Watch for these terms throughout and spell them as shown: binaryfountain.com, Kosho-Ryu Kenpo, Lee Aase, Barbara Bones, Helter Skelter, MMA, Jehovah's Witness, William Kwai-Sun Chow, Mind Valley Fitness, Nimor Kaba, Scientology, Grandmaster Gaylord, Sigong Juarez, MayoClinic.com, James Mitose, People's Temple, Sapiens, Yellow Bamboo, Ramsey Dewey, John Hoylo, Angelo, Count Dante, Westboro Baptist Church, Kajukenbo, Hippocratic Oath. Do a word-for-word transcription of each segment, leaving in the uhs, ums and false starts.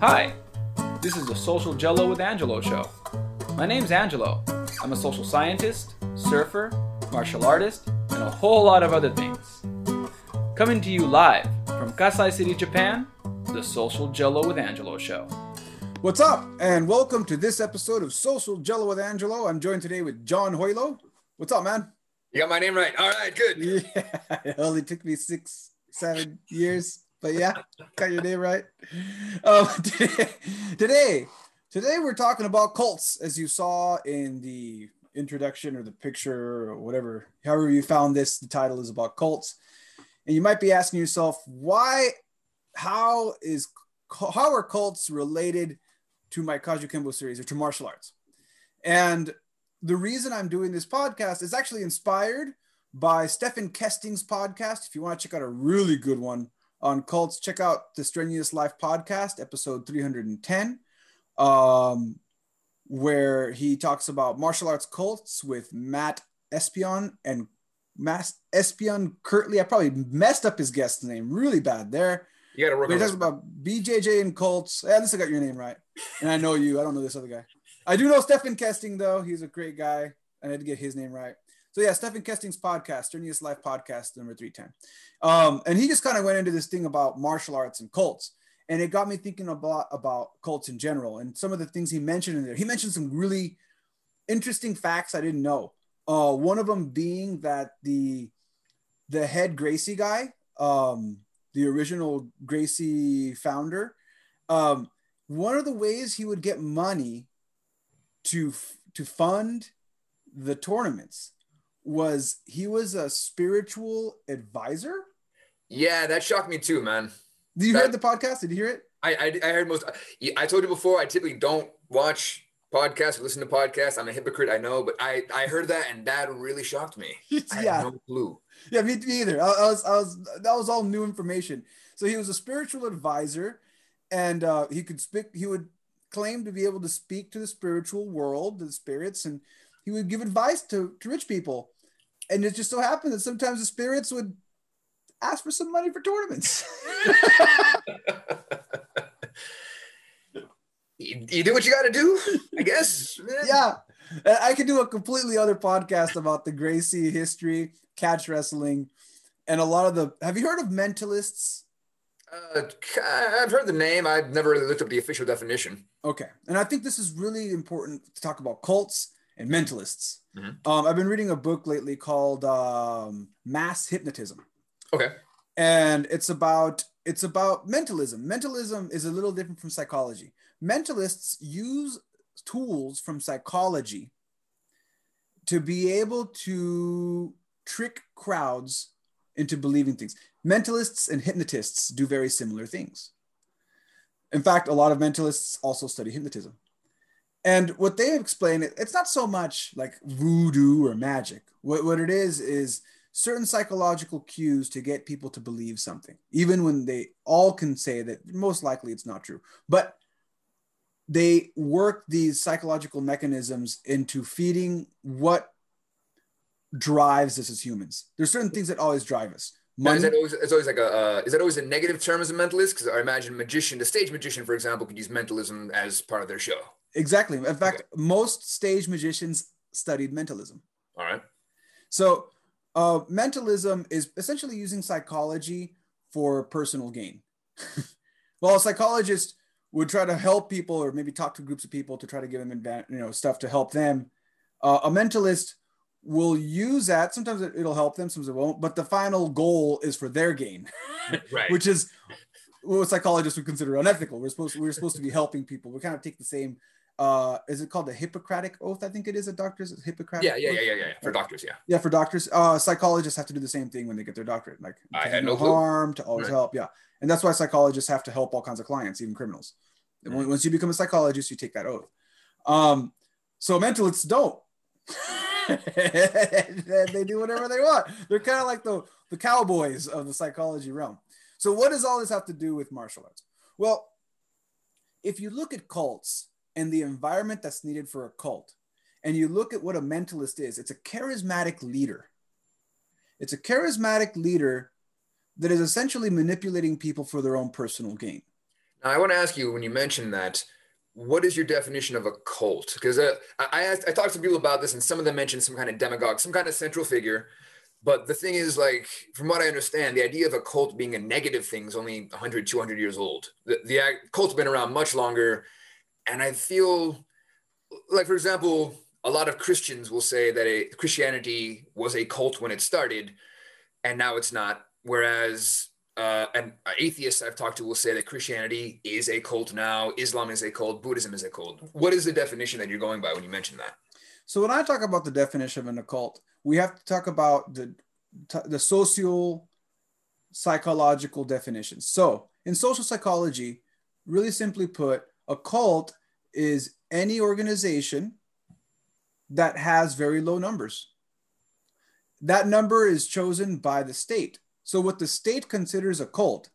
Hi, this is the Social Jello with Angelo show. My name's Angelo. I'm a social scientist, surfer, martial artist, and a whole lot of other things. Coming to you live from Kasai City, Japan, the Social Jello with Angelo show. What's up, and welcome to this episode of Social Jello with Angelo. I'm joined today with John Hoylo. What's up, man? You got my name right. All right, good. Yeah, it only took me six, seven years. But yeah, got your name right. Um, today, today, today we're talking about cults, as you saw in the introduction or the picture or whatever. However you found this, the title is about cults. And you might be asking yourself, why, how is, how are cults related to my Kajukenbo series or to martial arts? And the reason I'm doing this podcast is actually inspired by Stephan Kesting's podcast. If you want to check out a really good one on cults, check out the Strenuous Life podcast, episode three hundred ten, um, where he talks about martial arts cults with Matt Espion and Matt Espion curtly. I probably messed up his guest name really bad there. You got to work but on it. He talks about B J J and cults. At least I got your name right. And I know you. I don't know this other guy. I do know Stephan Kesting, though. He's a great guy. I had to get his name right. So yeah, Stephan Kesting's podcast, Strenuous Life podcast, number three ten. Um, and he just kind of went into this thing about martial arts and cults. And it got me thinking about, about cults in general and some of the things he mentioned in there. He mentioned some really interesting facts I didn't know. Uh, one of them being that the, the head Gracie guy, um, the original Gracie founder, um, one of the ways he would get money to, to fund the tournaments was he was a spiritual advisor. Yeah, that shocked me too, man. Did you that, hear the podcast? Did you hear it? I, I, I heard most. I told you before, I typically don't watch podcasts or listen to podcasts. I'm a hypocrite, I know, but I, I heard that and that really shocked me. Yeah. I had no clue. Yeah, me, me either. I, I was, I was, that was all new information. So he was a spiritual advisor, and uh, he could speak. He would claim to be able to speak to the spiritual world, the spirits, and he would give advice to, to rich people. And it just so happened that sometimes the spirits would ask for some money for tournaments. you, you do what you got to do, I guess. Yeah. I could do a completely other podcast about the Gracie history, catch wrestling, and a lot of the, have you heard of mentalists? Uh, I've heard the name. I've never really looked up the official definition. Okay. And I think this is really important to talk about cults and mentalists. Mm-hmm. Um, I've been reading a book lately called um, Mass Hypnotism. Okay. And it's about it's about mentalism. Mentalism is a little different from psychology. Mentalists use tools from psychology to be able to trick crowds into believing things. Mentalists and hypnotists do very similar things. In fact, a lot of mentalists also study hypnotism. And what they explain, it's not so much like voodoo or magic. What, what it is, is certain psychological cues to get people to believe something, even when they all can say that most likely it's not true. But they work these psychological mechanisms into feeding what drives us as humans. There's certain things that always drive us. Now, is that always, it's always like a, uh, is that always a negative term as a mentalist? Because I imagine magician, the stage magician, for example, could use mentalism as part of their show. Exactly. In fact, okay. Most stage magicians studied mentalism. All right. So uh, mentalism is essentially using psychology for personal gain. Well, a psychologist would try to help people or maybe talk to groups of people to try to give them, you know, stuff to help them. Uh, a mentalist will use that. Sometimes it'll help them, sometimes it won't. But the final goal is for their gain, right. Which is what psychologists would consider unethical. We're supposed to, we're supposed to be helping people. We kind of take the same. Uh, is it called the Hippocratic Oath? I think it is a doctor's Hippocratic. Yeah, yeah, yeah, yeah, yeah. For doctors, yeah. Yeah, for doctors. Uh, psychologists have to do the same thing when they get their doctorate. Like I had no harm to always help. Yeah, and that's why psychologists have to help all kinds of clients, even criminals. Mm. Once you become a psychologist, you take that oath. Um, so mentalists don't. They do whatever they want. They're kind of like the, the cowboys of the psychology realm. So what does all this have to do with martial arts? Well, if you look at cults and the environment that's needed for a cult, and you look at what a mentalist is, it's a charismatic leader. It's a charismatic leader that is essentially manipulating people for their own personal gain. Now, I want to ask you, when you mentioned that, what is your definition of a cult? Because uh, I asked, I talked to people about this, and some of them mentioned some kind of demagogue, some kind of central figure. But the thing is, like, from what I understand, the idea of a cult being a negative thing is only one hundred, two hundred years old. The, the cult's been around much longer. And I feel like, for example, a lot of Christians will say that a, Christianity was a cult when it started, and now it's not. Whereas uh, an atheist I've talked to will say that Christianity is a cult now, Islam is a cult, Buddhism is a cult. What is the definition that you're going by when you mention that? So when I talk about the definition of an occult, we have to talk about the, the social psychological definition. So in social psychology, really simply put, a cult is any organization that has very low numbers. That number is chosen by the state. So what the state considers a cult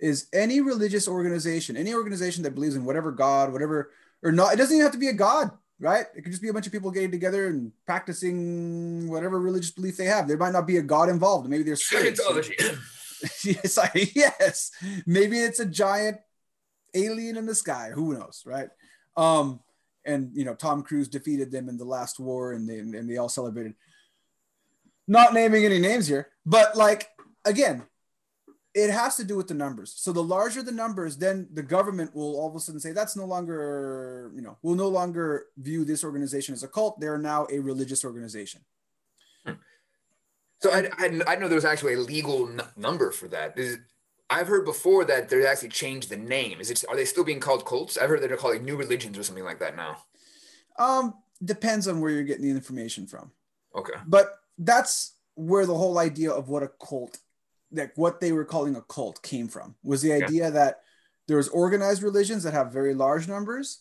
is any religious organization, any organization that believes in whatever God, whatever, or not, it doesn't even have to be a God, right? It could just be a bunch of people getting together and practicing whatever religious belief they have. There might not be a God involved. Maybe there's Scientology. yes, I, yes. Maybe it's a giant alien in the sky, who knows, right? Um, and, you know, Tom Cruise defeated them in the last war, and they, and they all celebrated. Not naming any names here, but, like, again, it has to do with the numbers. So the larger the numbers, then the government will all of a sudden say, that's no longer, you know, we'll no longer view this organization as a cult. They're now a religious organization. So I, I, I know there's actually a legal n number for that. Is, I've heard before that they actually changed the name. Is it? Are they still being called cults? I've heard that they're called, like, new religions or something like that now. Um, depends on where you're getting the information from. Okay. But that's where the whole idea of what a cult, like what they were calling a cult, came from, was the idea yeah. that there's organized religions that have very large numbers,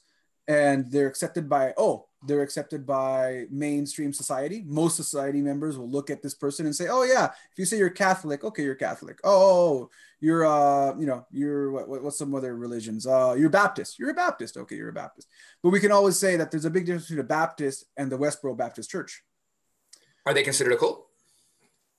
and they're accepted by, oh, they're accepted by mainstream society. Most society members will look at this person and say, oh yeah, if you say you're Catholic, okay, you're Catholic. Oh, you're, uh, you know, you're, what, what's some other religions? Uh, you're Baptist. You're a Baptist. Okay, you're a Baptist. But we can always say that there's a big difference between a Baptist and the Westboro Baptist Church. Are they considered a cult?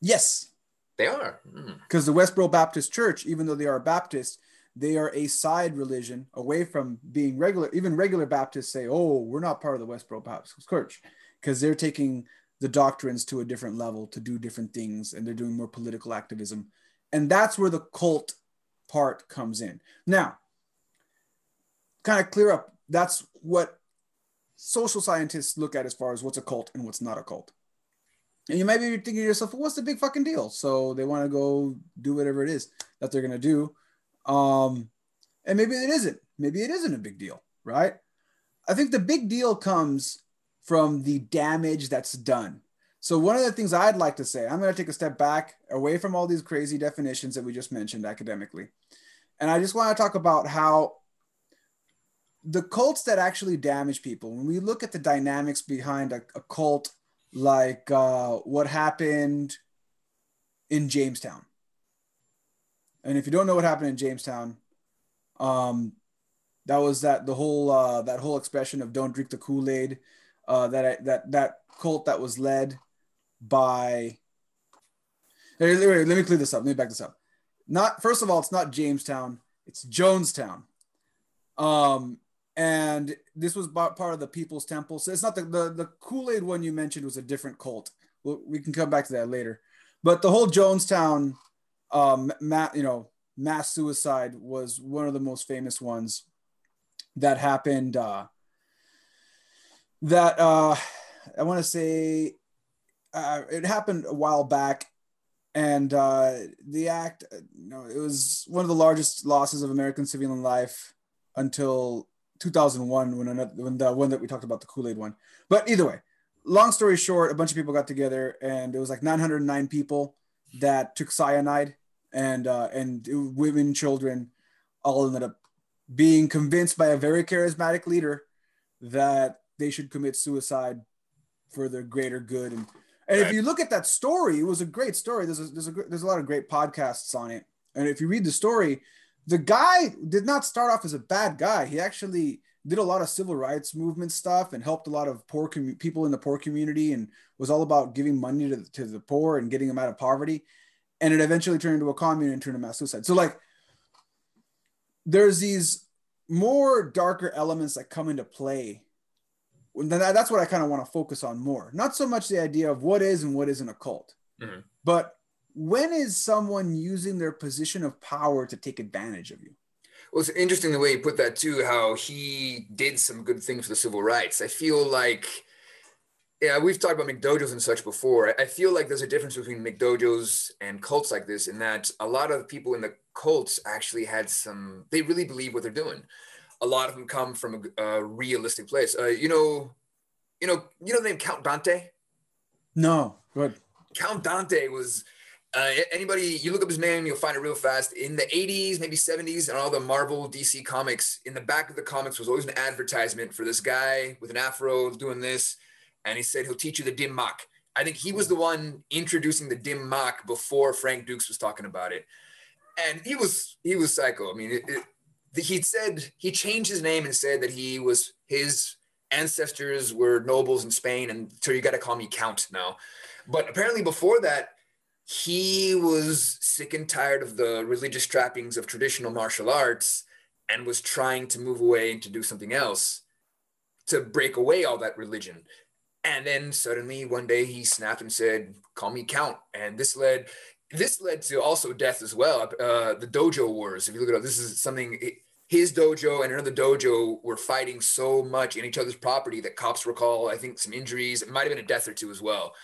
Yes. They are. Because mm. the Westboro Baptist Church, even though they are Baptist, they are a side religion away from being regular. Even regular Baptists say, oh, we're not part of the Westboro Baptist Church, because they're taking the doctrines to a different level to do different things, and they're doing more political activism. And that's where the cult part comes in. Now, kind of clear up, that's what social scientists look at as far as what's a cult and what's not a cult. And you might be thinking to yourself, well, what's the big fucking deal? So they want to go do whatever it is that they're going to do. Um, and maybe it isn't. Maybe it isn't a big deal, right? I think the big deal comes from the damage that's done. So one of the things I'd like to say, I'm going to take a step back away from all these crazy definitions that we just mentioned academically. And I just want to talk about how the cults that actually damage people, when we look at the dynamics behind a, a cult, like uh, what happened in Jonestown. And if you don't know what happened in Jonestown, um, that was that the whole uh, that whole expression of "don't drink the Kool-Aid," uh, that that that cult that was led by. Wait, wait, wait, let me clear this up. Let me back this up. Not first of all, it's not Jonestown; it's Jonestown. Um, and this was part of the People's Temple. So it's not the the, the Kool-Aid one you mentioned was a different cult. We can come back to that later. But the whole Jonestown. Um, ma you know, mass suicide was one of the most famous ones that happened. Uh, that uh, I want to say uh, it happened a while back, and uh, the act, you know, it was one of the largest losses of American civilian life until two thousand one, when another, when the one that we talked about, the Kool-Aid one. But either way, long story short, a bunch of people got together, and it was like nine hundred nine people that took cyanide. And uh, and women, children, all ended up being convinced by a very charismatic leader that they should commit suicide for the greater good. And, and right. If you look at that story, it was a great story. There's a, there's a there's a lot of great podcasts on it. And if you read the story, the guy did not start off as a bad guy. He actually did a lot of civil rights movement stuff and helped a lot of poor people in the poor community, and was all about giving money to, to the poor and getting them out of poverty. And it eventually turned into a commune and turned to mass suicide. So, like, there's these more darker elements that come into play. That's what I kind of want to focus on more. Not so much the idea of what is and what isn't a cult, mm-hmm. but when is someone using their position of power to take advantage of you? Well, it's interesting the way you put that too, how he did some good things for the civil rights. I feel like, yeah, we've talked about McDojos and such before. I feel like there's a difference between McDojos and cults like this in that a lot of people in the cults actually had some, they really believe what they're doing. A lot of them come from a, a realistic place. Uh, you know, you know, you know the name Count Dante? No, good. Count Dante was, uh, anybody, you look up his name, you'll find it real fast. In the eighties, maybe seventies, and all the Marvel D C comics, in the back of the comics was always an advertisement for this guy with an afro doing this. And he said, he'll teach you the Dim Mak. I think he was the one introducing the Dim Mak before Frank Dux was talking about it. And he was, he was psycho. I mean, it, it, he said, he changed his name and said that he was, his ancestors were nobles in Spain, and so you got to call me Count now. But apparently before that, he was sick and tired of the religious trappings of traditional martial arts and was trying to move away and to do something else to break away all that religion. And then suddenly one day he snapped and said, call me Count. And this led... This led to also death as well. Uh, the Dojo Wars, if you look at it, this is something, his dojo and another dojo were fighting so much in each other's property that cops recall, I think, some injuries. It might've been a death or two as well.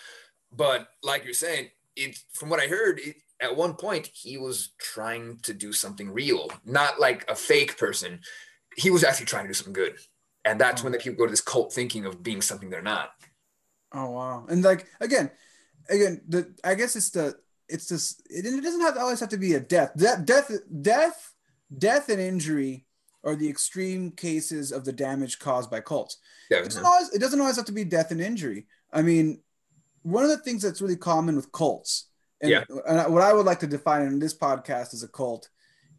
But like you're saying, it, from what I heard, it, at one point, he was trying to do something real, not like a fake person. He was actually trying to do something good. And that's oh. when the people go to this cult thinking of being something they're not. Oh, wow. And like, again, again, the I guess it's the, It's just it, it doesn't have to always have to be a death. That death, death, death, and injury are the extreme cases of the damage caused by cults. Yeah, it doesn't mm-hmm. always it doesn't always have to be death and injury. I mean, one of the things that's really common with cults, and, yeah. and what I would like to define in this podcast as a cult,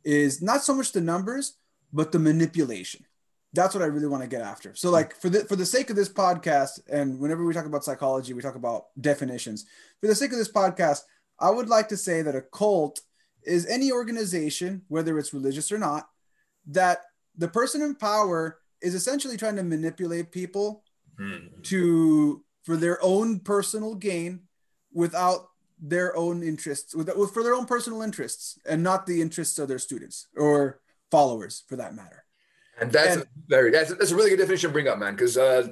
is not so much the numbers, but the manipulation. That's what I really want to get after. So like for the, for the sake of this podcast, and whenever we talk about psychology, we talk about definitions. For the sake of this podcast, I would like to say that a cult is any organization, whether it's religious or not, that the person in power is essentially trying to manipulate people mm. to for their own personal gain, without their own interests, with, for their own personal interests, and not the interests of their students or followers, for that matter. And that's and, a very that's, that's a really good definition to bring up, man, because. Uh,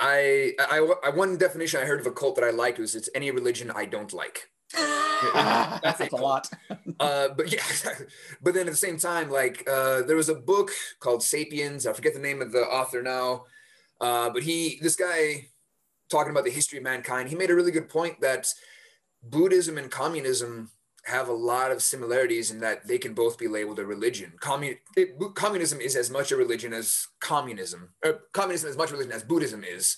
I, I, I one definition I heard of a cult that I liked was it's any religion I don't like. that's, that's a, a lot. uh, but yeah, but then at the same time, like uh, there was a book called Sapiens. I forget the name of the author now, uh, but he, this guy talking about the history of mankind, he made a really good point that Buddhism and communism have a lot of similarities in that they can both be labeled a religion. Commun- it, communism is as much a religion as communism, or communism is as much religion as Buddhism is.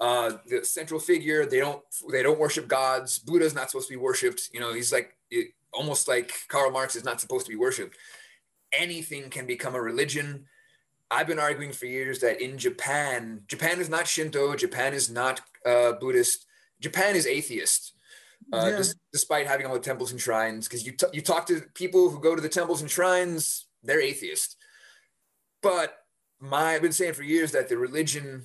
Uh, the central figure, they don't they don't worship gods. Buddha's not supposed to be worshipped. You know, he's like, it, almost like Karl Marx is not supposed to be worshipped. Anything can become a religion. I've been arguing for years that in Japan, Japan is not Shinto, Japan is not uh, Buddhist, Japan is atheist. Uh, yeah. just, despite having all the temples and shrines, because you t- you talk to people who go to the temples and shrines, they're atheists. But my I've been saying for years that the religion,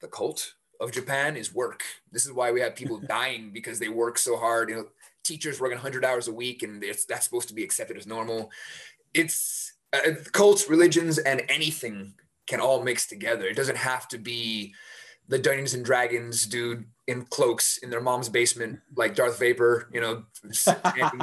the cult of Japan is work. This is why we have people dying because they work so hard. You know, teachers working one hundred hours a week, and it's, that's supposed to be accepted as normal. It's uh, cults, religions, and anything can all mix together. It doesn't have to be the Dungeons and Dragons dude in cloaks in their mom's basement, like Darth Vapor, you know,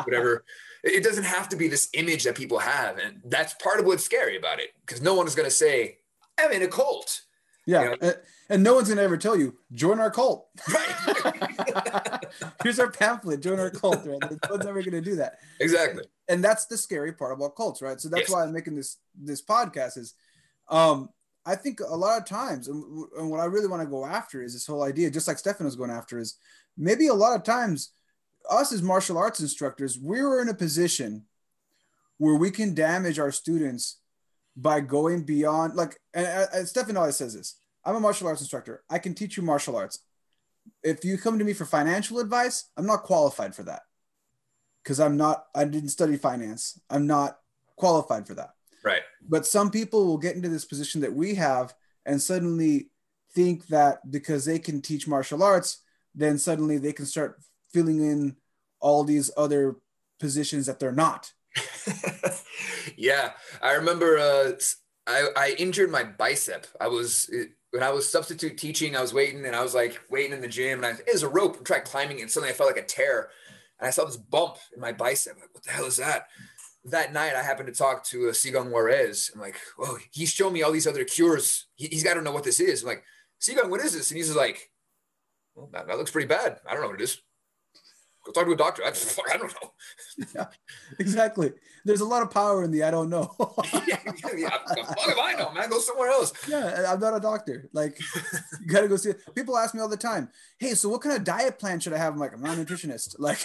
whatever. It doesn't have to be this image that people have. And that's part of what's scary about it, because no one is going to say, I'm in a cult. Yeah. You know? And no one's going to ever tell you, join our cult. Right. Here's our pamphlet, join our cult. Right? No one's ever going to do that. Exactly. And that's the scary part about cults, right? So that's yes. why I'm making this, this podcast is, um, I think a lot of times, and, and what I really want to go after is this whole idea, just like Stephan was going after, is maybe a lot of times us as martial arts instructors, we're in a position where we can damage our students by going beyond, like, and, and Stephan always says this, I'm a martial arts instructor. I can teach you martial arts. If you come to me for financial advice, I'm not qualified for that because I'm not, I didn't study finance. I'm not qualified for that. Right. But some people will get into this position that we have and suddenly think that because they can teach martial arts, then suddenly they can start filling in all these other positions that they're not. Yeah. I remember uh, I, I injured my bicep. I was, it, when I was substitute teaching, I was waiting and I was like waiting in the gym and I, it was a rope. I tried climbing it and suddenly I felt like a tear and I saw this bump in my bicep. I'm like, what the hell is that? That night I happened to talk to uh, Sigong Juarez. I'm like, oh, he's showing me all these other cures. He, he's got to know what this is. I'm like, Sigong, what is this? And he's just like, well, that, that looks pretty bad. I don't know what it is. Go talk to a doctor. I, just, I don't know. Yeah, exactly. There's a lot of power in the I don't know. yeah, yeah, what if I know, man? Go somewhere else. Yeah, I'm not a doctor. Like, you got to go see it. People ask me all the time, hey, so what kind of diet plan should I have? I'm like, I'm not a nutritionist. Like,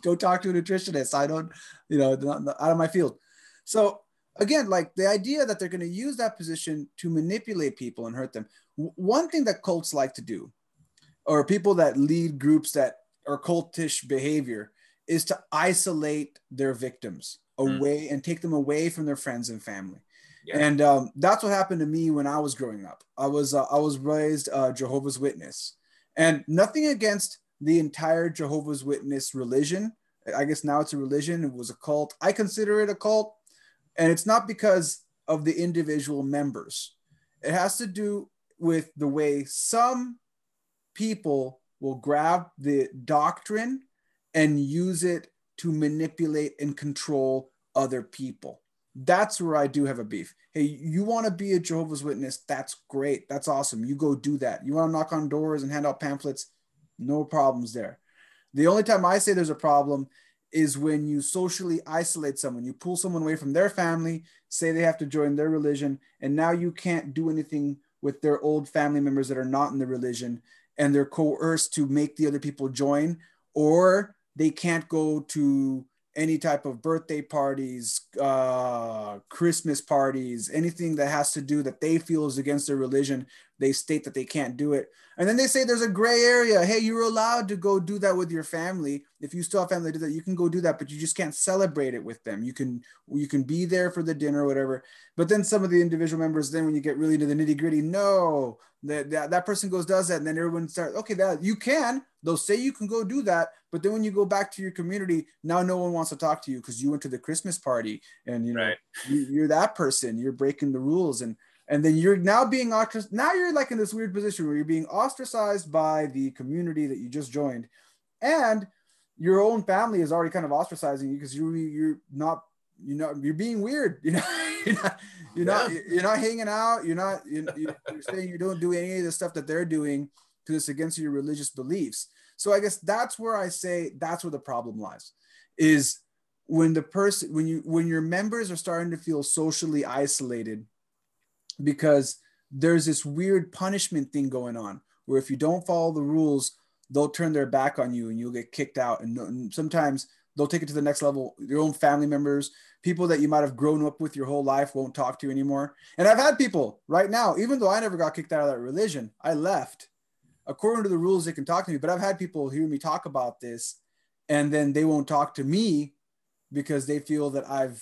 go talk to a nutritionist. I don't, you know, not, not out of my field. So, again, like the idea that they're going to use that position to manipulate people and hurt them. W- one thing that cults like to do, or people that lead groups that or cultish behavior, is to isolate their victims away mm. and take them away from their friends and family. Yeah. And um, that's what happened to me when I was growing up. I was, uh, I was raised uh, Jehovah's Witness, and nothing against the entire Jehovah's Witness religion. I guess now it's a religion. It was a cult. I consider it a cult. And it's not because of the individual members. It has to do with the way some people will grab the doctrine and use it to manipulate and control other people. That's where I do have a beef. Hey, you want to be a Jehovah's Witness? That's great. That's awesome. You go do that. You want to knock on doors and hand out pamphlets? No problems there. The only time I say there's a problem is when you socially isolate someone, you pull someone away from their family, say they have to join their religion, and now you can't do anything with their old family members that are not in the religion, and they're coerced to make the other people join, or they can't go to any type of birthday parties, uh, Christmas parties, anything that has to do that they feel is against their religion. They state that they can't do it. And then they say there's a gray area. Hey, you're allowed to go do that with your family. If you still have family to do that, you can go do that, but you just can't celebrate it with them. You can, you can be there for the dinner or whatever. But then some of the individual members, then when you get really into the nitty gritty, no, that, that, that person goes, does that. And then everyone starts, okay, that you can, they'll say you can go do that. But then when you go back to your community, now no one wants to talk to you because you went to the Christmas party and you know, right. you, you're that person, you're breaking the rules. And And then you're now being ostracized. Now you're like in this weird position where you're being ostracized by the community that you just joined, and your own family is already kind of ostracizing you because you you're not you know you're being weird. You know you're not you're not, you're not hanging out. You're not you're, you're saying you don't do any of the stuff that they're doing because it's against your religious beliefs. So I guess that's where I say that's where the problem lies, is when the person when you when your members are starting to feel socially isolated. Because there's this weird punishment thing going on where if you don't follow the rules, they'll turn their back on you and you'll get kicked out. And, and sometimes they'll take it to the next level. Your own family members, people that you might have grown up with your whole life won't talk to you anymore. And I've had people right now, even though I never got kicked out of that religion, I left. According to the rules, they can talk to me. But I've had people hear me talk about this and then they won't talk to me because they feel that I've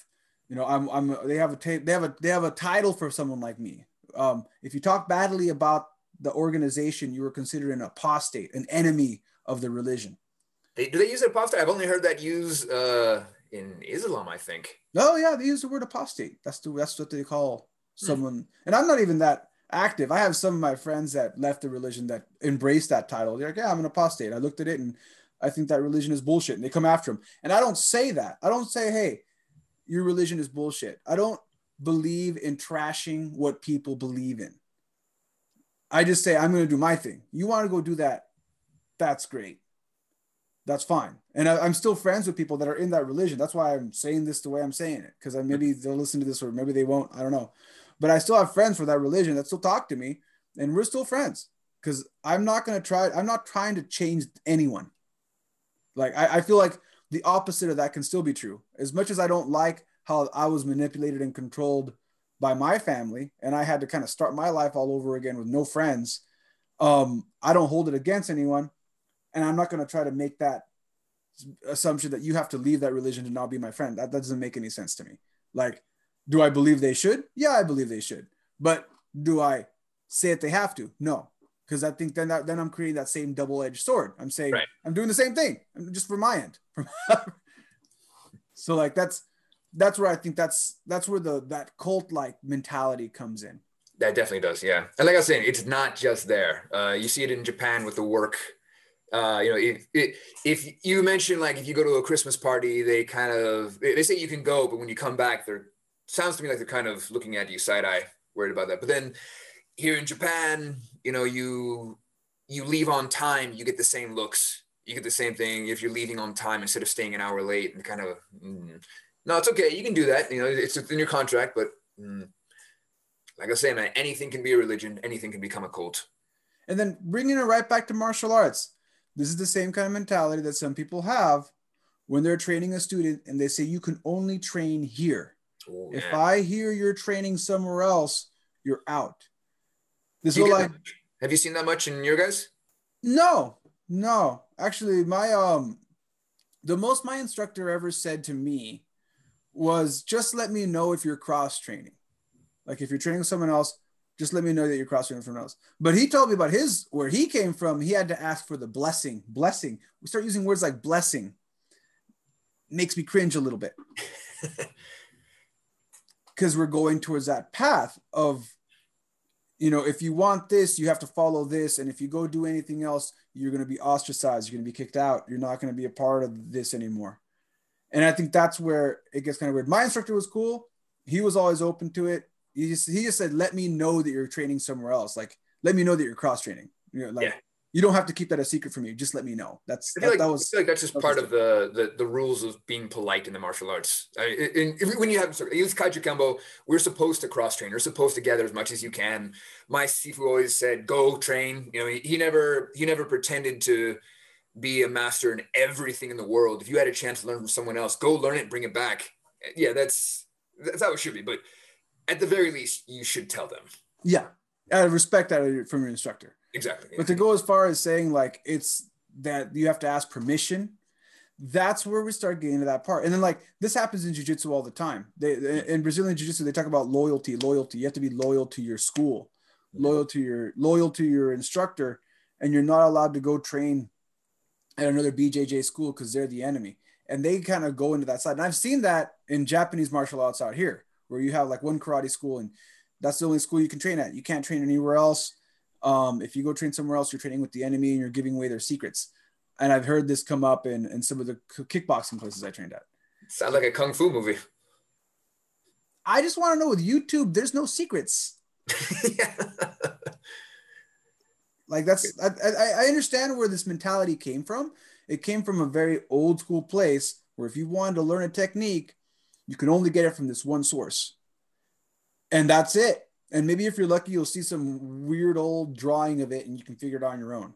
You know, I'm, I'm, they have a, ta- they have a, they have a title for someone like me. Um, if you talk badly about the organization, you were considered an apostate, an enemy of the religion. They, do they use apostate? I've only heard that used uh, in Islam, I think. Oh yeah, they use the word apostate. That's the, that's what they call someone. Mm. And I'm not even that active. I have some of my friends that left the religion that embraced that title. They're like, yeah, I'm an apostate. I looked at it and I think that religion is bullshit, and they come after them. And I don't say that. I don't say, hey, your religion is bullshit. I don't believe in trashing what people believe in. I just say, I'm going to do my thing. You want to go do that? That's great. That's fine. And I, I'm still friends with people that are in that religion. That's why I'm saying this the way I'm saying it. Because maybe they'll listen to this or maybe they won't. I don't know. But I still have friends for that religion that still talk to me. And we're still friends. Because I'm not going to try. I'm not trying to change anyone. Like I, I feel like the opposite of that can still be true. As much as I don't like how I was manipulated and controlled by my family, and I had to kind of start my life all over again with no friends, um, I don't hold it against anyone. And I'm not going to try to make that assumption that you have to leave that religion to now be my friend. That, that doesn't make any sense to me. Like Do I believe they should? Yeah, I believe they should. But do I say that they have to? No, because I think then that, then I'm creating that same double-edged sword. I'm saying, right, I'm doing the same thing, just from my end. So like that's that's where I think that's that's where the that cult-like mentality comes in. That definitely does, yeah. And like I was saying, it's not just there. Uh, you see it in Japan with the work. Uh, you know, it, it, if you mention like if you go to a Christmas party, they kind of they say you can go, but when you come back, they're sounds to me like they're kind of looking at you side eye, worried about that. But then here in Japan, you know, you you leave on time, you get the same looks, you get the same thing if you're leaving on time instead of staying an hour late and kind of mm, no, it's okay, you can do that. You know, it's within your contract, but mm, like I was saying, man, anything can be a religion, anything can become a cult. And then bringing it right back to martial arts. This is the same kind of mentality that some people have when they're training a student and they say, you can only train here. Oh, if I hear you're training somewhere else, you're out. This you is like, have you seen that much in your guys? No, no. Actually, my um, the most my instructor ever said to me was, just let me know if you're cross training. Like if you're training someone else, just let me know that you're cross-training from else. But he told me about his, where he came from, he had to ask for the blessing. Blessing. We start using words like blessing. Makes me cringe a little bit. Because we're going towards that path of, you know, if you want this, you have to follow this. And if you go do anything else, you're going to be ostracized. You're going to be kicked out. You're not going to be a part of this anymore. And I think that's where it gets kind of weird. My instructor was cool. He was always open to it. He just, he just said, let me know that you're training somewhere else. Like, let me know that you're cross training. You know, like, yeah. You don't have to keep that a secret from you. Just let me know. That's I feel that, like, that was, I feel like that's just that part of the, the the rules of being polite in the martial arts. I, in, in, when you have, sorry, use Kajukenbo, we're supposed to cross train. We're supposed to gather as much as you can. My Sifu always said, go train. You know, he, he never he never pretended to be a master in everything in the world. If you had a chance to learn from someone else, go learn it, bring it back. Yeah, that's that's how it should be. But at the very least, you should tell them. Yeah, I respect that from your instructor. Exactly. But to go as far as saying like, it's that you have to ask permission, that's where we start getting to that part. And then like, this happens in jiu-jitsu all the time. They, in Brazilian jiu-jitsu, they talk about loyalty, loyalty. You have to be loyal to your school, loyal to your, loyal to your instructor, and you're not allowed to go train at another B J J school because they're the enemy. And they kind of go into that side. And I've seen that in Japanese martial arts out here, where you have like one karate school and that's the only school you can train at. You can't train anywhere else. Um, if you go train somewhere else, you're training with the enemy and you're giving away their secrets. And I've heard this come up in, in some of the kickboxing places I trained at. Sounds like a Kung Fu movie. I just want to know, with YouTube, there's no secrets. Yeah. Like that's, I, I, I understand where this mentality came from. It came from a very old school place where if you wanted to learn a technique, you can only get it from this one source. And that's it. And maybe if you're lucky, you'll see some weird old drawing of it and you can figure it out on your own.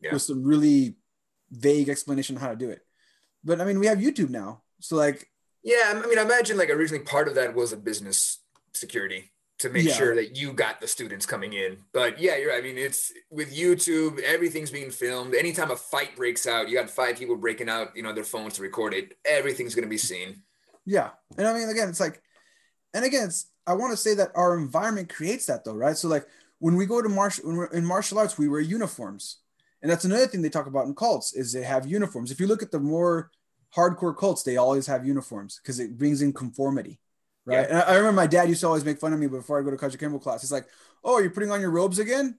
Yeah. With some really vague explanation on how to do it. But I mean, we have YouTube now. So like, yeah, I mean, I imagine like originally part of that was a business security to make yeah. sure that you got the students coming in. But yeah, you're right. I mean, it's with YouTube, everything's being filmed. Anytime a fight breaks out, you got five people breaking out, you know, their phones to record it. Everything's going to be seen. Yeah. And I mean, again, it's like, and again, it's, I want to say that our environment creates that though, right? So like when we go to martial, when we're in martial arts, we wear uniforms. And that's another thing they talk about in cults, is they have uniforms. If you look at the more hardcore cults, they always have uniforms because it brings in conformity, right? Yeah. And I, I remember my dad used to always make fun of me before I go to Kajukenbo class. He's like, oh, you're putting on your robes again?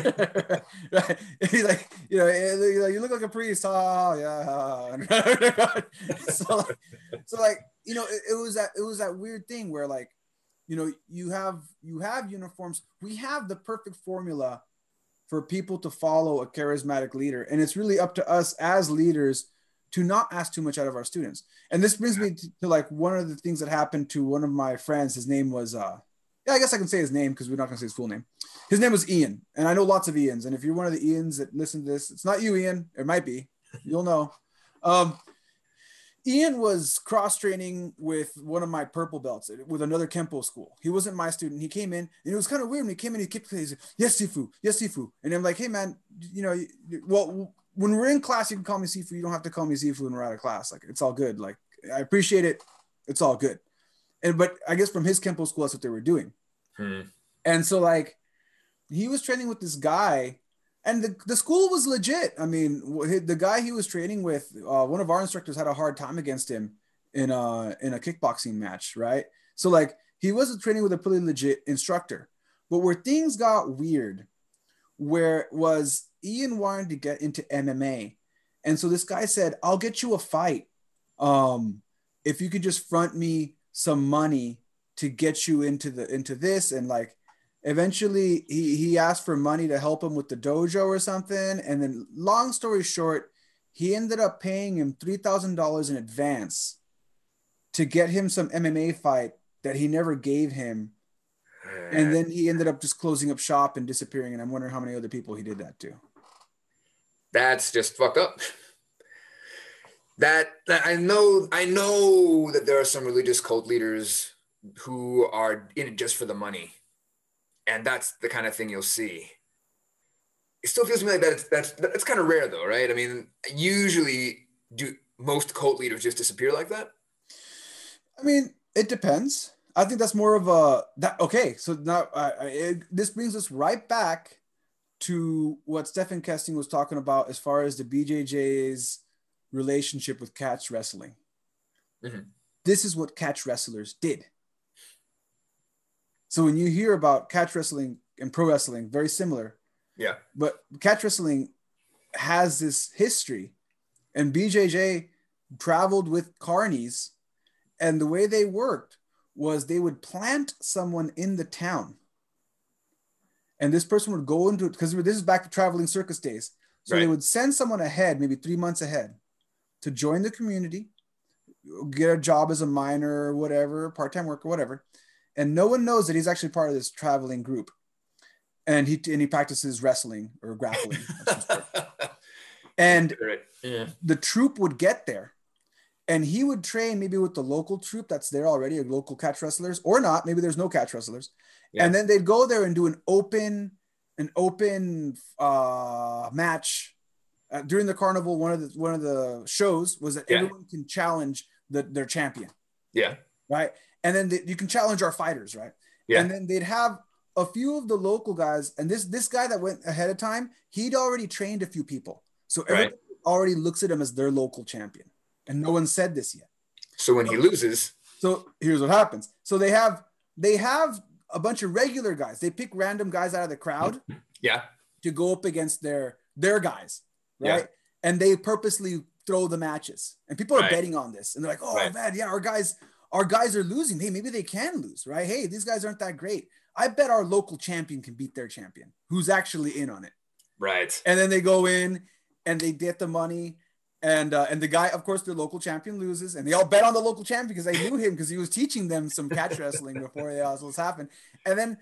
Right? He's like, you know, you look like a priest. Oh, yeah. so, like, so like, you know, it, it was that, it was that weird thing where like, you know, you have, you have uniforms. We have the perfect formula for people to follow a charismatic leader. And it's really up to us as leaders to not ask too much out of our students. And this brings me to, to like one of the things that happened to one of my friends. His name was, uh, yeah, I guess I can say his name because we're not going to say his full name. His name was Ian. And I know lots of Ians. And if you're one of the Ians that listen to this, it's not you, Ian. It might be. You'll know. Um, Ian was cross-training with one of my purple belts, with another Kenpo school. He wasn't my student. He came in, and it was kind of weird when he came in, he kept saying, yes, Sifu, yes, Sifu. And I'm like, hey, man, you know, well, when we're in class, you can call me Sifu. You don't have to call me Sifu when we're out of class. Like, it's all good. Like, I appreciate it. It's all good. And but I guess from his Kenpo school, that's what they were doing. Hmm. And so like he was training with this guy, and the, the school was legit. I mean, the guy he was training with, uh, one of our instructors had a hard time against him in a, in a kickboxing match, right? So like he was training with a pretty legit instructor. But where things got weird, where was Ian wanted to get into M M A. And so this guy said, I'll get you a fight um, if you could just front me some money to get you into the into this. And like eventually he, he asked for money to help him with the dojo or something. And then long story short, he ended up paying him three thousand dollars in advance to get him some M M A fight that he never gave him. And then he ended up just closing up shop and disappearing. And I'm wondering how many other people he did that to. That's just fucked up. That, that I know, I know that there are some religious cult leaders who are in it just for the money. And that's the kind of thing you'll see. It still feels to me like that. That's, that's kind of rare though, right? I mean, usually do most cult leaders just disappear like that? I mean, it depends. I think that's more of a, that, okay, so now uh, it, this brings us right back to what Stephan Kesting was talking about as far as the B J J's relationship with catch wrestling. Mm-hmm. This is what catch wrestlers did. So when you hear about catch wrestling and pro wrestling, very similar. Yeah. But catch wrestling has this history, and B J J traveled with carnies, and the way they worked was they would plant someone in the town, and this person would go into it, because this is back to traveling circus days. So right. They would send someone ahead, maybe three months ahead, to join the community, get a job as a miner or whatever, part-time work or whatever. And no one knows that he's actually part of this traveling group. And he, and he practices wrestling or grappling. And yeah. The troop would get there, and he would train maybe with the local troop that's there already, or local catch wrestlers, or not. Maybe there's no catch wrestlers. Yeah. And then they'd go there and do an open, an open uh, match uh, during the carnival. One of the one of the shows was that yeah. everyone can challenge the, their champion. Yeah. Right. And then they, you can challenge our fighters. Right. Yeah. And then they'd have a few of the local guys. And this this guy that went ahead of time, he'd already trained a few people, so everybody right. already looks at him as their local champion. And no one said this yet. So when he loses, so here's what happens. So they have they have a bunch of regular guys. They pick random guys out of the crowd, yeah, to go up against their their guys, right? Yeah. And they purposely throw the matches. And people are right. betting on this. And they're like, "Oh right. man, yeah, our guys our guys are losing. Hey, maybe they can lose, right? Hey, these guys aren't that great. I bet our local champion can beat their champion, who's actually in on it." Right. And then they go in and they get the money. And uh, and the guy, of course, their local champion loses, and they all bet on the local champion because they knew him, because he was teaching them some catch wrestling before it all this happened. And then,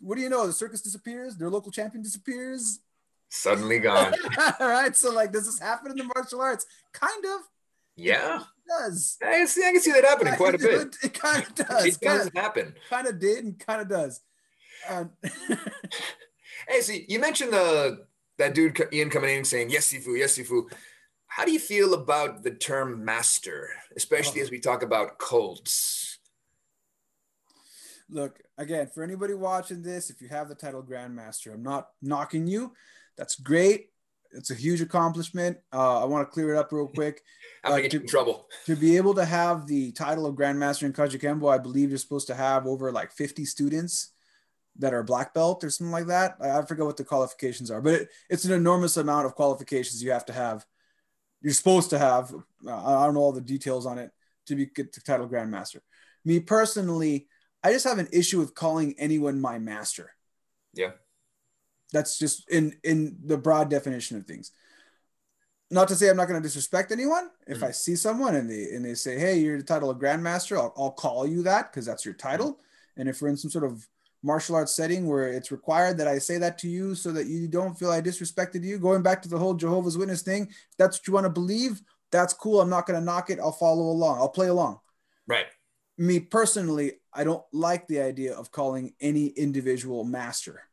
what do you know? The circus disappears. Their local champion disappears. Suddenly gone. All right. So like, does this happen in the martial arts? Kind of. Yeah. It does. I see, I can see that happening quite a bit. It kind of does. It does kinda, happen. Kind of did and kind of does. Um, hey, so you mentioned the that dude Ian coming in saying yes, Sifu, yes, Sifu. How do you feel about the term master, especially oh. as we talk about cults? Look, again, for anybody watching this, if you have the title Grandmaster, I'm not knocking you. That's great. It's a huge accomplishment. Uh, I want to clear it up real quick. I'm going to get in trouble. To be able to have the title of Grandmaster in Kajukenbo, I believe you're supposed to have over like fifty students that are black belt or something like that. I, I forget what the qualifications are, but it, it's an enormous amount of qualifications you have to have. You're supposed to have, uh, I don't know all the details on it, to be, get the title Grandmaster. Me personally, I just have an issue with calling anyone my master. Yeah. That's just in, in the broad definition of things. Not to say I'm not going to disrespect anyone. If mm-hmm. I see someone and they, and they say, hey, you're the title of Grandmaster, I'll, I'll call you that because that's your title. Mm-hmm. And if we're in some sort of martial arts setting where it's required that I say that to you so that you don't feel I disrespected you, going back to the whole Jehovah's Witness thing, if that's what you want to believe, that's cool. I'm not going to knock it. I'll follow along. I'll play along. Right. Me personally, I don't like the idea of calling any individual master.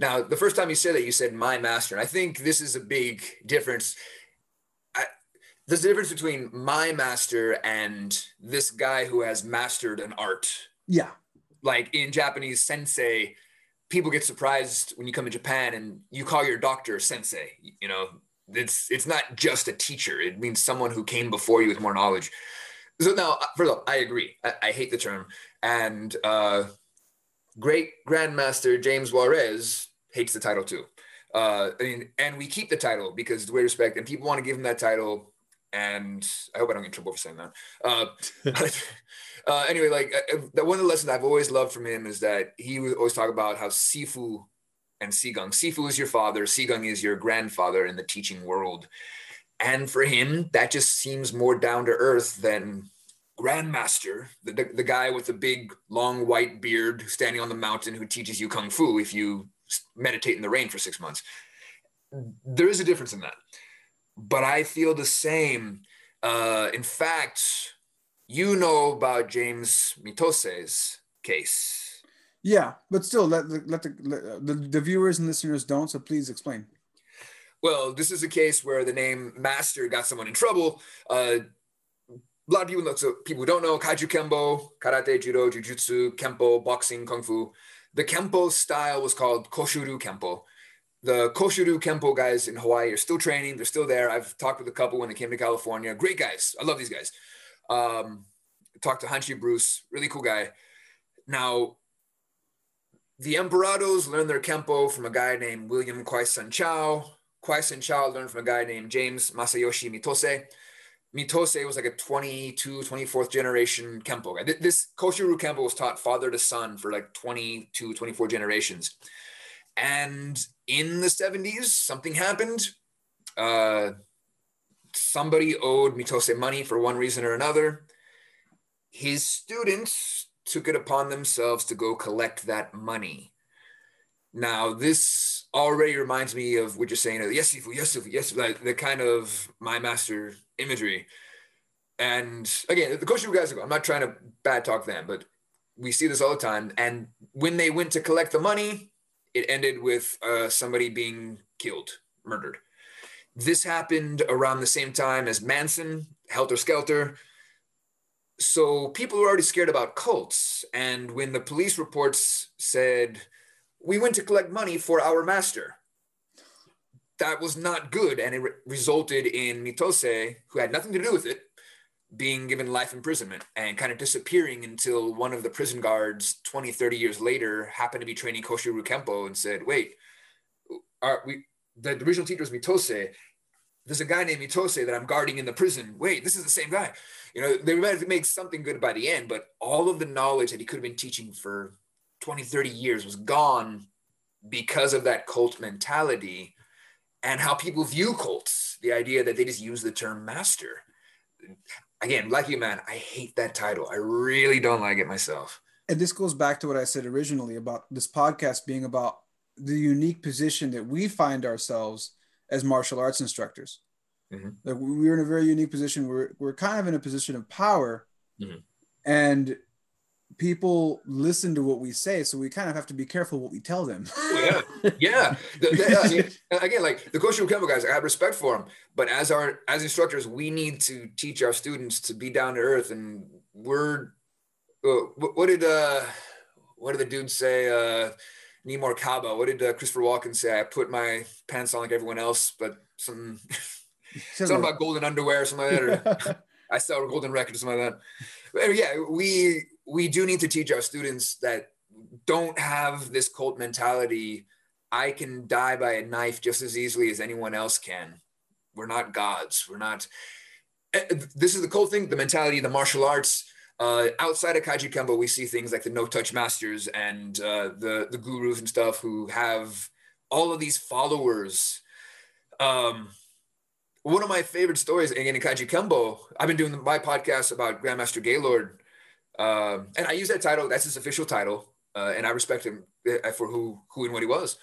Now, the first time you said that, you said my master. And I think this is a big difference. I, there's a difference between my master and this guy who has mastered an art. Yeah. Like in Japanese, sensei, people get surprised when you come to Japan and you call your doctor sensei. You know, it's it's not just a teacher. It means someone who came before you with more knowledge. So now, first of all, I agree. I, I hate the term. And uh, great grandmaster James Juarez hates the title too. Uh, I mean, and we keep the title because it's way respect, and people want to give him that title. And I hope I don't get in trouble for saying that. Uh, but, uh, anyway, like uh, one of the lessons I've always loved from him is that he would always talk about how Sifu and Sigung, Sifu is your father, Sigung is your grandfather in the teaching world. And for him, that just seems more down to earth than grandmaster, the, the, the guy with the big, long white beard standing on the mountain who teaches you Kung Fu if you meditate in the rain for six months. There is a difference in that. But I feel the same. Uh, in fact, you know about James Mitose's case. Yeah, but still, let, let, the, let the, the viewers and listeners don't, so please explain. Well, this is a case where the name Master got someone in trouble. Uh, a lot of people, know, so people who don't know, Kajukenbo, Karate, Judo, Jujutsu, Kenpo, Boxing, Kung Fu. The Kenpo style was called Kosho-Ryu Kenpo. The Kosho-Ryu Kenpo guys in Hawaii are still training. They're still there. I've talked with a couple when they came to California. Great guys. I love these guys. Um, talked to Hanshi Bruce. Really cool guy. Now, the Imperados learned their Kenpo from a guy named William Kwai-Sun Chow. Kwai-Sun Chow learned from a guy named James Masayoshi Mitose. Mitose was like a twenty-two, twenty-fourth generation Kenpo guy. This Kosho-Ryu Kenpo was taught father to son for like twenty-two, twenty-four generations. And in the seventies, something happened. Uh, somebody owed Mitose money for one reason or another. His students took it upon themselves to go collect that money. Now, this already reminds me of what you're saying, of, yes, Sifu, yes, Sifu, yes, like the kind of my master imagery. And again, the Kosho-Ryu guys, I'm not trying to bad talk them, but we see this all the time. And when they went to collect the money, it ended with uh, somebody being killed, murdered. This happened around the same time as Manson, Helter Skelter. So people were already scared about cults. And when the police reports said, we went to collect money for our master, that was not good. And it re- resulted in Mitose, who had nothing to do with it, being given life imprisonment and kind of disappearing until one of the prison guards twenty, thirty years later happened to be training Kosho-Ryu Kenpo and said, wait, are we, the original teacher was Mitose. There's a guy named Mitose that I'm guarding in the prison. Wait, this is the same guy. You know, they might have to make something good by the end, but all of the knowledge that he could have been teaching for twenty, thirty years was gone because of that cult mentality and how people view cults, the idea that they just use the term master. Again, like you, man, I hate that title. I really don't like it myself. And this goes back to what I said originally about this podcast being about the unique position that we find ourselves as martial arts instructors. Mm-hmm. Like we're in a very unique position. We're, we're kind of in a position of power, mm-hmm. and people listen to what we say. So we kind of have to be careful what we tell them. Yeah. Yeah. The, the, I mean, again, like the Kosho-Ryu Kenpo guys, I have respect for them, but as our, as instructors, we need to teach our students to be down to earth. And we're, uh, what, what did, uh, what did the dude say? Uh, Nimor Kaba. What did uh, Christopher Walken say? I put my pants on like everyone else, but some, something about golden underwear or something like that. Or I sell golden records or something like that. But yeah, we, we do need to teach our students that don't have this cult mentality. I can die by a knife just as easily as anyone else can. We're not gods. We're not, this is the cult thing, the mentality, the martial arts. Uh, outside of Kajukenbo, we see things like the no-touch masters and uh, the, the gurus and stuff who have all of these followers. Um, one of my favorite stories, again, in Kajukenbo, I've been doing my podcast about Grandmaster Gaylord. Um, and I use that title, that's his official title, uh, and I respect him for who who and what he was.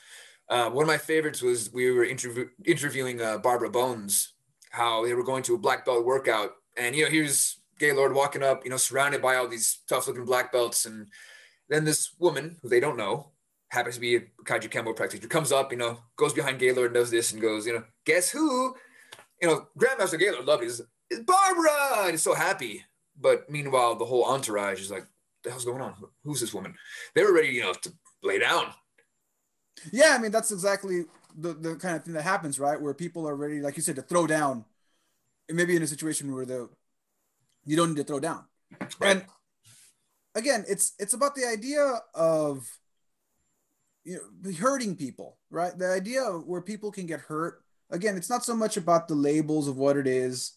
Uh, one of my favorites was we were interview- interviewing uh, Barbara Bones, how they were going to a black belt workout. And, you know, here's Gaylord walking up, you know, surrounded by all these tough-looking black belts. And then this woman, who they don't know, happens to be a Kajukenbo practitioner, comes up, you know, goes behind Gaylord, does this, and goes, you know, guess who? You know, Grandmaster Gaylord loved it. Barbara! And he's so happy. But meanwhile, the whole entourage is like, the hell's going on? Who's this woman? They were ready, you know, to lay down. Yeah, I mean, that's exactly the, the kind of thing that happens, right? Where people are ready, like you said, to throw down. And maybe in a situation where the you don't need to throw down. Right. And again, it's it's about the idea of you know, hurting people, right? The idea of where people can get hurt. Again, it's not so much about the labels of what it is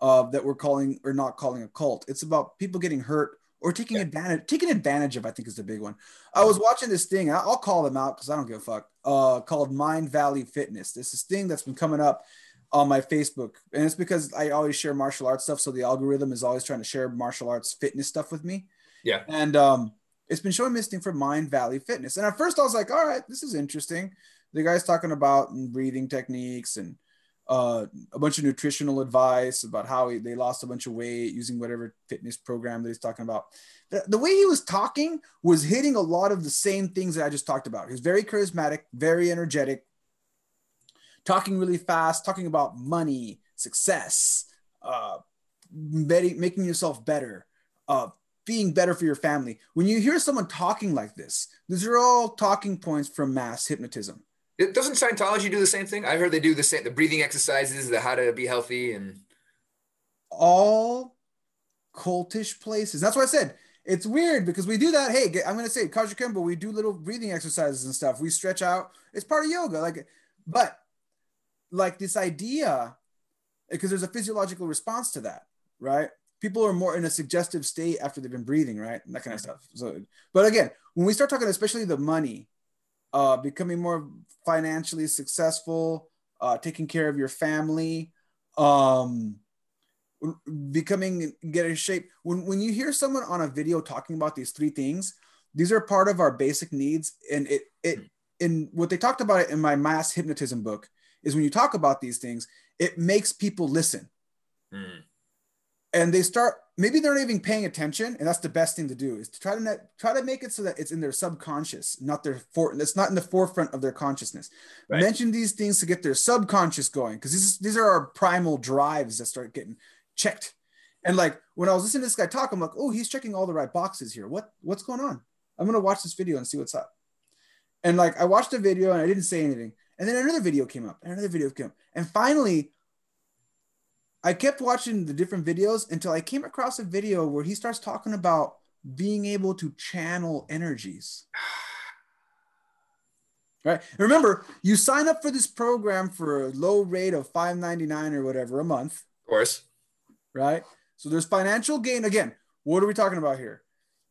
uh, that we're calling or not calling a cult. It's about people getting hurt or taking yeah. advantage, taking advantage of, I think is the big one. I was watching this thing, I'll call them out because I don't give a fuck, uh, called Mind Valley Fitness. This is thing that's been coming up on my Facebook. And it's because I always share martial arts stuff. So the algorithm is always trying to share martial arts fitness stuff with me. Yeah. And um, it's been showing me this thing for Mind Valley Fitness. And at first I was like, all right, this is interesting. The guy's talking about breathing techniques and uh, a bunch of nutritional advice about how he, they lost a bunch of weight using whatever fitness program that he's talking about. The, the way he was talking was hitting a lot of the same things that I just talked about. He was very charismatic, very energetic, talking really fast, talking about money, success, uh, making yourself better, uh, being better for your family. When you hear someone talking like this, these are all talking points from mass hypnotism. It, doesn't Scientology do the same thing? I heard they do the same, the breathing exercises, the how to be healthy, and all cultish places. That's what I said. It's weird because we do that. Hey, I'm going to say Kajukenbo, we do little breathing exercises and stuff. We stretch out. It's part of yoga. Like, but like this idea, because there's a physiological response to that, right? People are more in a suggestive state after they've been breathing, right? And that kind of stuff. So, but again, when we start talking, especially the money, uh, becoming more financially successful, uh, taking care of your family, um, becoming, getting in shape. When, when you hear someone on a video talking about these three things, these are part of our basic needs. And it, it, in what they talked about it in my mass hypnotism book, is when you talk about these things, it makes people listen. Mm. And they start, maybe they're not even paying attention. And that's the best thing to do is to try to not, try to make it so that it's in their subconscious, not their, for, it's not in the forefront of their consciousness. Right. Mention these things to get their subconscious going. Cause these, these are our primal drives that start getting checked. And like, when I was listening to this guy talk, I'm like, oh, he's checking all the right boxes here. What, what's going on? I'm going to watch this video and see what's up. And like, I watched the video and I didn't say anything. And then another video came up, and another video came up. And finally, I kept watching the different videos until I came across a video where he starts talking about being able to channel energies. Right? And remember, you sign up for this program for a low rate of five ninety-nine or whatever a month. Of course. Right? So there's financial gain. Again, what are we talking about here?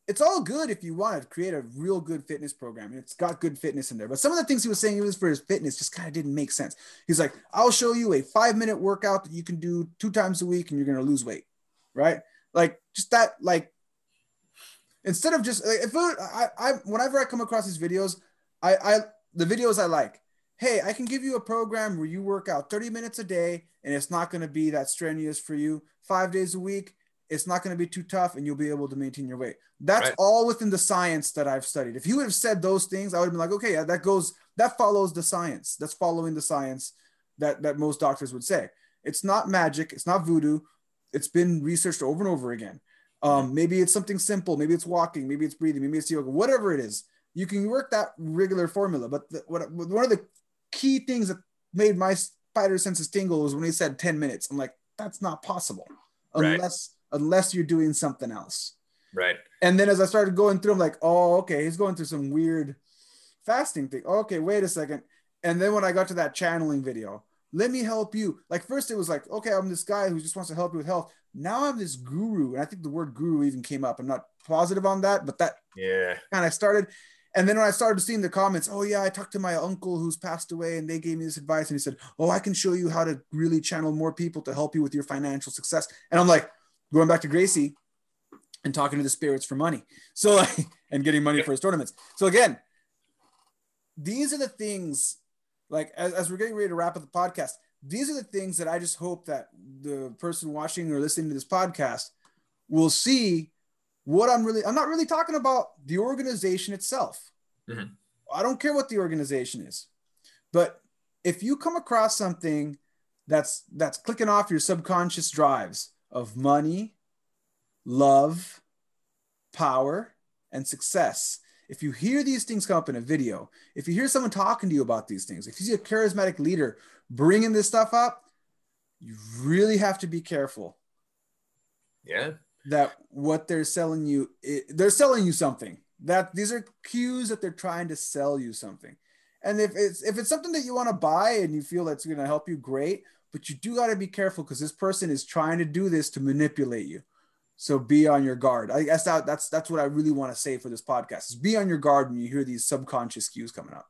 It's all good if you want to create a real good fitness program and it's got good fitness in there. But some of the things he was saying, it was for his fitness, just kind of didn't make sense. He's like, I'll show you a five minute workout that you can do two times a week and you're going to lose weight. Right. Like just that, like, instead of just, like, if it, I, I, whenever I come across these videos, I, I, the videos I like, hey, I can give you a program where you work out thirty minutes a day and it's not going to be that strenuous for you five days a week. It's not going to be too tough and you'll be able to maintain your weight. That's right. All within the science that I've studied. If he would have said those things, I would have been like, okay, yeah, that goes, that follows the science. That's following the science that, that most doctors would say. It's not magic. It's not voodoo. It's been researched over and over again. Um, maybe it's something simple. Maybe it's walking. Maybe it's breathing. Maybe it's yoga, whatever it is. You can work that regular formula. But the, what, one of the key things that made my spider senses tingle was when he said ten minutes. I'm like, that's not possible unless... Right. Unless you're doing something else. Right. And then as I started going through, I'm like, oh, okay, he's going through some weird fasting thing. Okay, wait a second. And then when I got to that channeling video, let me help you. Like first it was like, okay, I'm this guy who just wants to help you with health. Now I'm this guru. And I think the word guru even came up. I'm not positive on that, but that yeah. kind of started. And then when I started seeing the comments, oh yeah, I talked to my uncle who's passed away and they gave me this advice. And he said, oh, I can show you how to really channel more people to help you with your financial success. And I'm like, going back to Gracie and talking to the spirits for money. So, and getting money for his tournaments. So again, these are the things, like as, as we're getting ready to wrap up the podcast, these are the things that I just hope that the person watching or listening to this podcast will see what I'm really, I'm not really talking about the organization itself. Mm-hmm. I don't care what the organization is, but if you come across something That's, that's clicking off your subconscious drives of money, love, power, and success. If you hear these things come up in a video, if you hear someone talking to you about these things, if you see a charismatic leader bringing this stuff up, you really have to be careful. Yeah. That what they're selling you, it, they're selling you something. That these are cues that they're trying to sell you something. And if it's, if it's something that you want to buy and you feel that's going to help you, great. But you do got to be careful because this person is trying to do this to manipulate you. So be on your guard. I guess that, that's that's what I really want to say for this podcast, is be on your guard when you hear these subconscious cues coming up.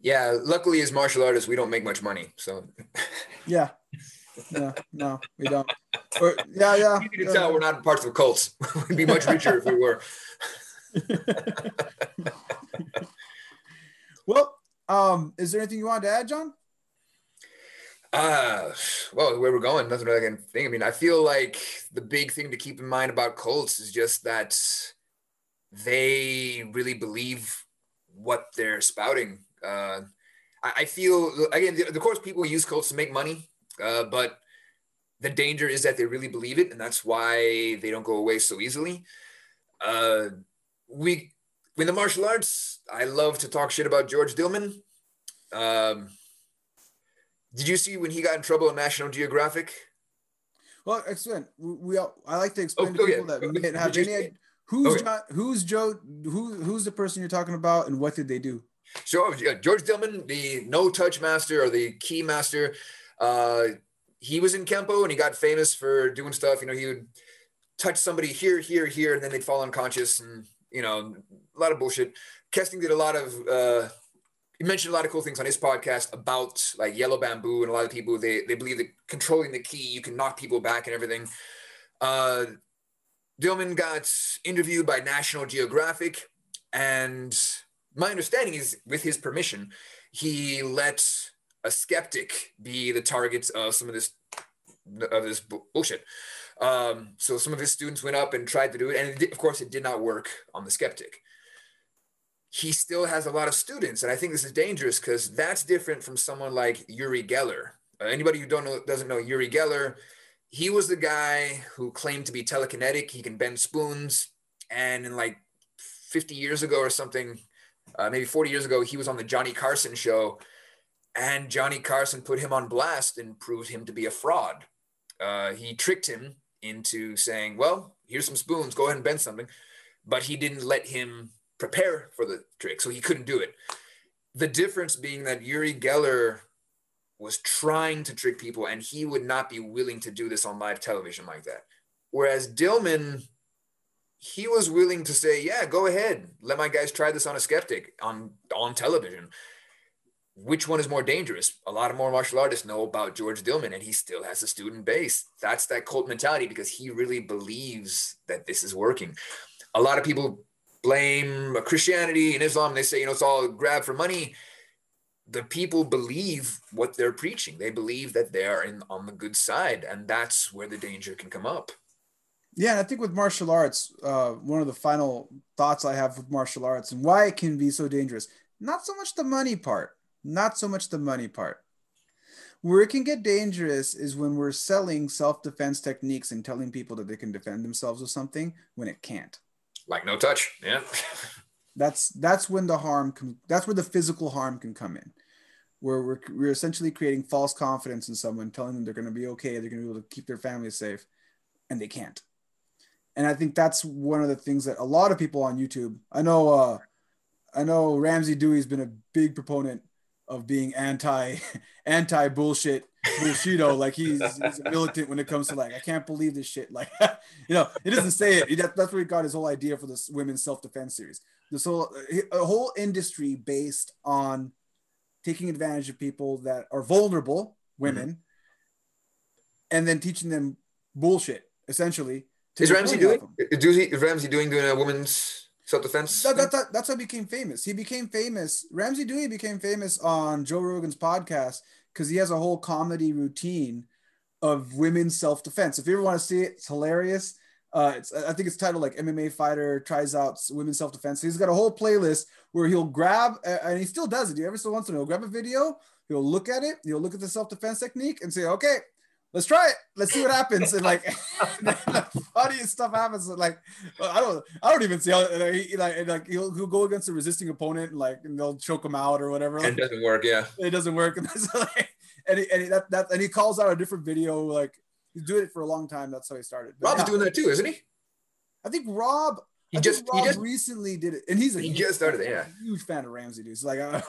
Yeah. Luckily, as martial artists, we don't make much money. So yeah. No, no, we don't. Or, yeah, yeah. You can tell we're not parts of cults. We'd be much richer if we were. Well, um, is there anything you wanted to add, John? Uh, well, the way we're going, nothing really I can think. I mean, I feel like the big thing to keep in mind about cults is just that they really believe what they're spouting. Uh, I, I feel, again, of course, people use cults to make money, uh, but the danger is that they really believe it, and that's why they don't go away so easily. Uh, we, in the martial arts, I love to talk shit about George Dillman. Um, Did you see when he got in trouble on National Geographic? Well, explain. We, we all, I like to explain oh, to people ahead. that we didn't have any. Who's okay. John, who's Joe? Who who's the person you're talking about, and what did they do? So uh, George Dillman, the no touch master or the key master, uh, he was in Kenpo and he got famous for doing stuff. You know, he would touch somebody here, here, here, and then they'd fall unconscious, and you know, a lot of bullshit. Kesting did a lot of. Uh, He mentioned a lot of cool things on his podcast about like yellow bamboo, and a lot of people, they, they believe that controlling the ki, you can knock people back and everything. Uh, Dillman got interviewed by National Geographic, and my understanding is with his permission, he let a skeptic be the target of some of this, of this bullshit. Um, so some of his students went up and tried to do it. And it did, of course it did not work on the skeptic. He still has a lot of students, and I think this is dangerous because that's different from someone like Uri Geller. Uh, anybody who don't know, doesn't know Uri Geller, he was the guy who claimed to be telekinetic. He can bend spoons, and in like fifty years ago or something, uh, maybe forty years ago, he was on the Johnny Carson show, and Johnny Carson put him on blast and proved him to be a fraud. Uh, he tricked him into saying, well, here's some spoons, go ahead and bend something, but he didn't let him prepare for the trick, so he couldn't do it. The difference being that Uri Geller was trying to trick people, and he would not be willing to do this on live television like that. Whereas Dillman, he was willing to say, yeah, go ahead, let my guys try this on a skeptic on, on television. Which one is more dangerous? A lot of more martial artists know about George Dillman, and he still has a student base. That's that cult mentality because he really believes that this is working. A lot of people blame Christianity and Islam. They say, you know, it's all grab for money. The people believe what they're preaching. They believe that they are in on the good side, and that's where the danger can come up. Yeah, and I think with martial arts, uh, one of the final thoughts I have with martial arts and why it can be so dangerous, not so much the money part, not so much the money part. Where it can get dangerous is when we're selling self-defense techniques and telling people that they can defend themselves with something when it can't. Like no touch, yeah. that's that's when the harm, com- that's where the physical harm can come in, where we're, we're essentially creating false confidence in someone, telling them they're going to be okay, they're going to be able to keep their family safe, and they can't. And I think that's one of the things that a lot of people on YouTube, I know, uh, I know Ramsey Dewey's been a big proponent of being anti, anti bullshit. Bushido, like he's, he's a militant when it comes to like, I can't believe this shit. Like, you know, he doesn't say it. He, that, that's where he got his whole idea for this women's self-defense series. This whole a whole industry based on taking advantage of people that are vulnerable, women, mm-hmm. and then teaching them bullshit. Essentially, is Ramsey doing? Is Ramsey doing doing a women's self-defense? That, that, that, that's how he became famous. He became famous. Ramsey Dewey became famous on Joe Rogan's podcast, because he has a whole comedy routine of women's self-defense. If you ever want to see it, it's hilarious. Uh, it's, I think it's titled like M M A fighter tries out women's self-defense. So he's got a whole playlist where he'll grab, and he still does it. Every so once in a while, he'll grab a video, he'll look at it, he'll look at the self-defense technique and say, okay, let's try it. Let's see what happens. And like, the funniest stuff happens. Like, I don't, I don't even see how he, like, like he'll, he'll go against a resisting opponent and like, and they'll choke him out or whatever. It doesn't work. Yeah. It doesn't work. And, so like, and, he, and he, that, that, and he calls out a different video. Like, he's doing it for a long time. That's how he started. But Rob's yeah. doing that too, isn't he? I think Rob, he I just, think Rob he just, recently did it. And he's a, he just started it, yeah. a huge fan of Ramsey Dewey. So like, I'm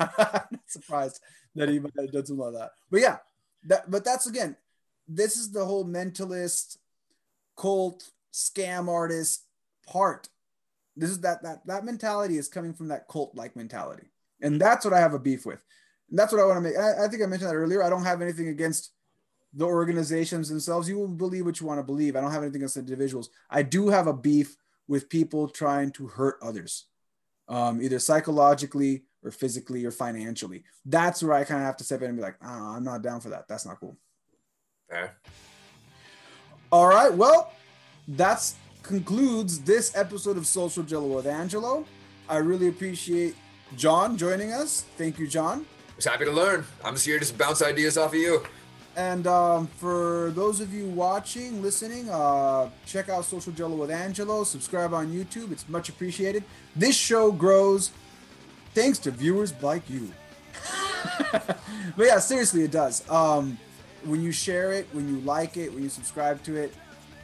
not surprised that he might have done some of that. But yeah, that, but that's, again, this is the whole mentalist, cult, scam artist part. This is that, that, that mentality is coming from that cult-like mentality. And that's what I have a beef with. And that's what I want to make. I, I think I mentioned that earlier. I don't have anything against the organizations themselves. You will believe what you want to believe. I don't have anything against the individuals. I do have a beef with people trying to hurt others, um, either psychologically or physically or financially. That's where I kind of have to step in and be like, ah, I'm not down for that. That's not cool. Fair. All right. Well, that concludes this episode of Social Jello with Angelo. I really appreciate John joining us. Thank you, John. I was happy to learn. I'm just here to bounce ideas off of you. And um, for those of you watching, listening, uh, check out Social Jello with Angelo. Subscribe on YouTube. It's much appreciated. This show grows thanks to viewers like you. But yeah, seriously, it does. Um, when you share it, when you like it, when you subscribe to it,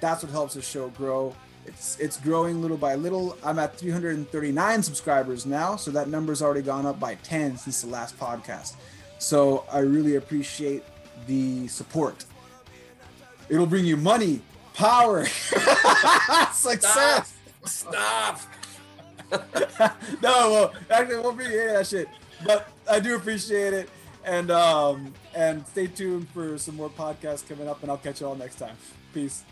that's what helps the show grow. It's it's growing little by little. I'm at three hundred thirty-nine subscribers now, so that number's already gone up by ten since the last podcast. So I really appreciate the support. It'll bring you money, power, success. Stop. Stop. No, well, actually, it won't bring you any of that shit. But I do appreciate it. And um, and stay tuned for some more podcasts coming up, and I'll catch you all next time. Peace.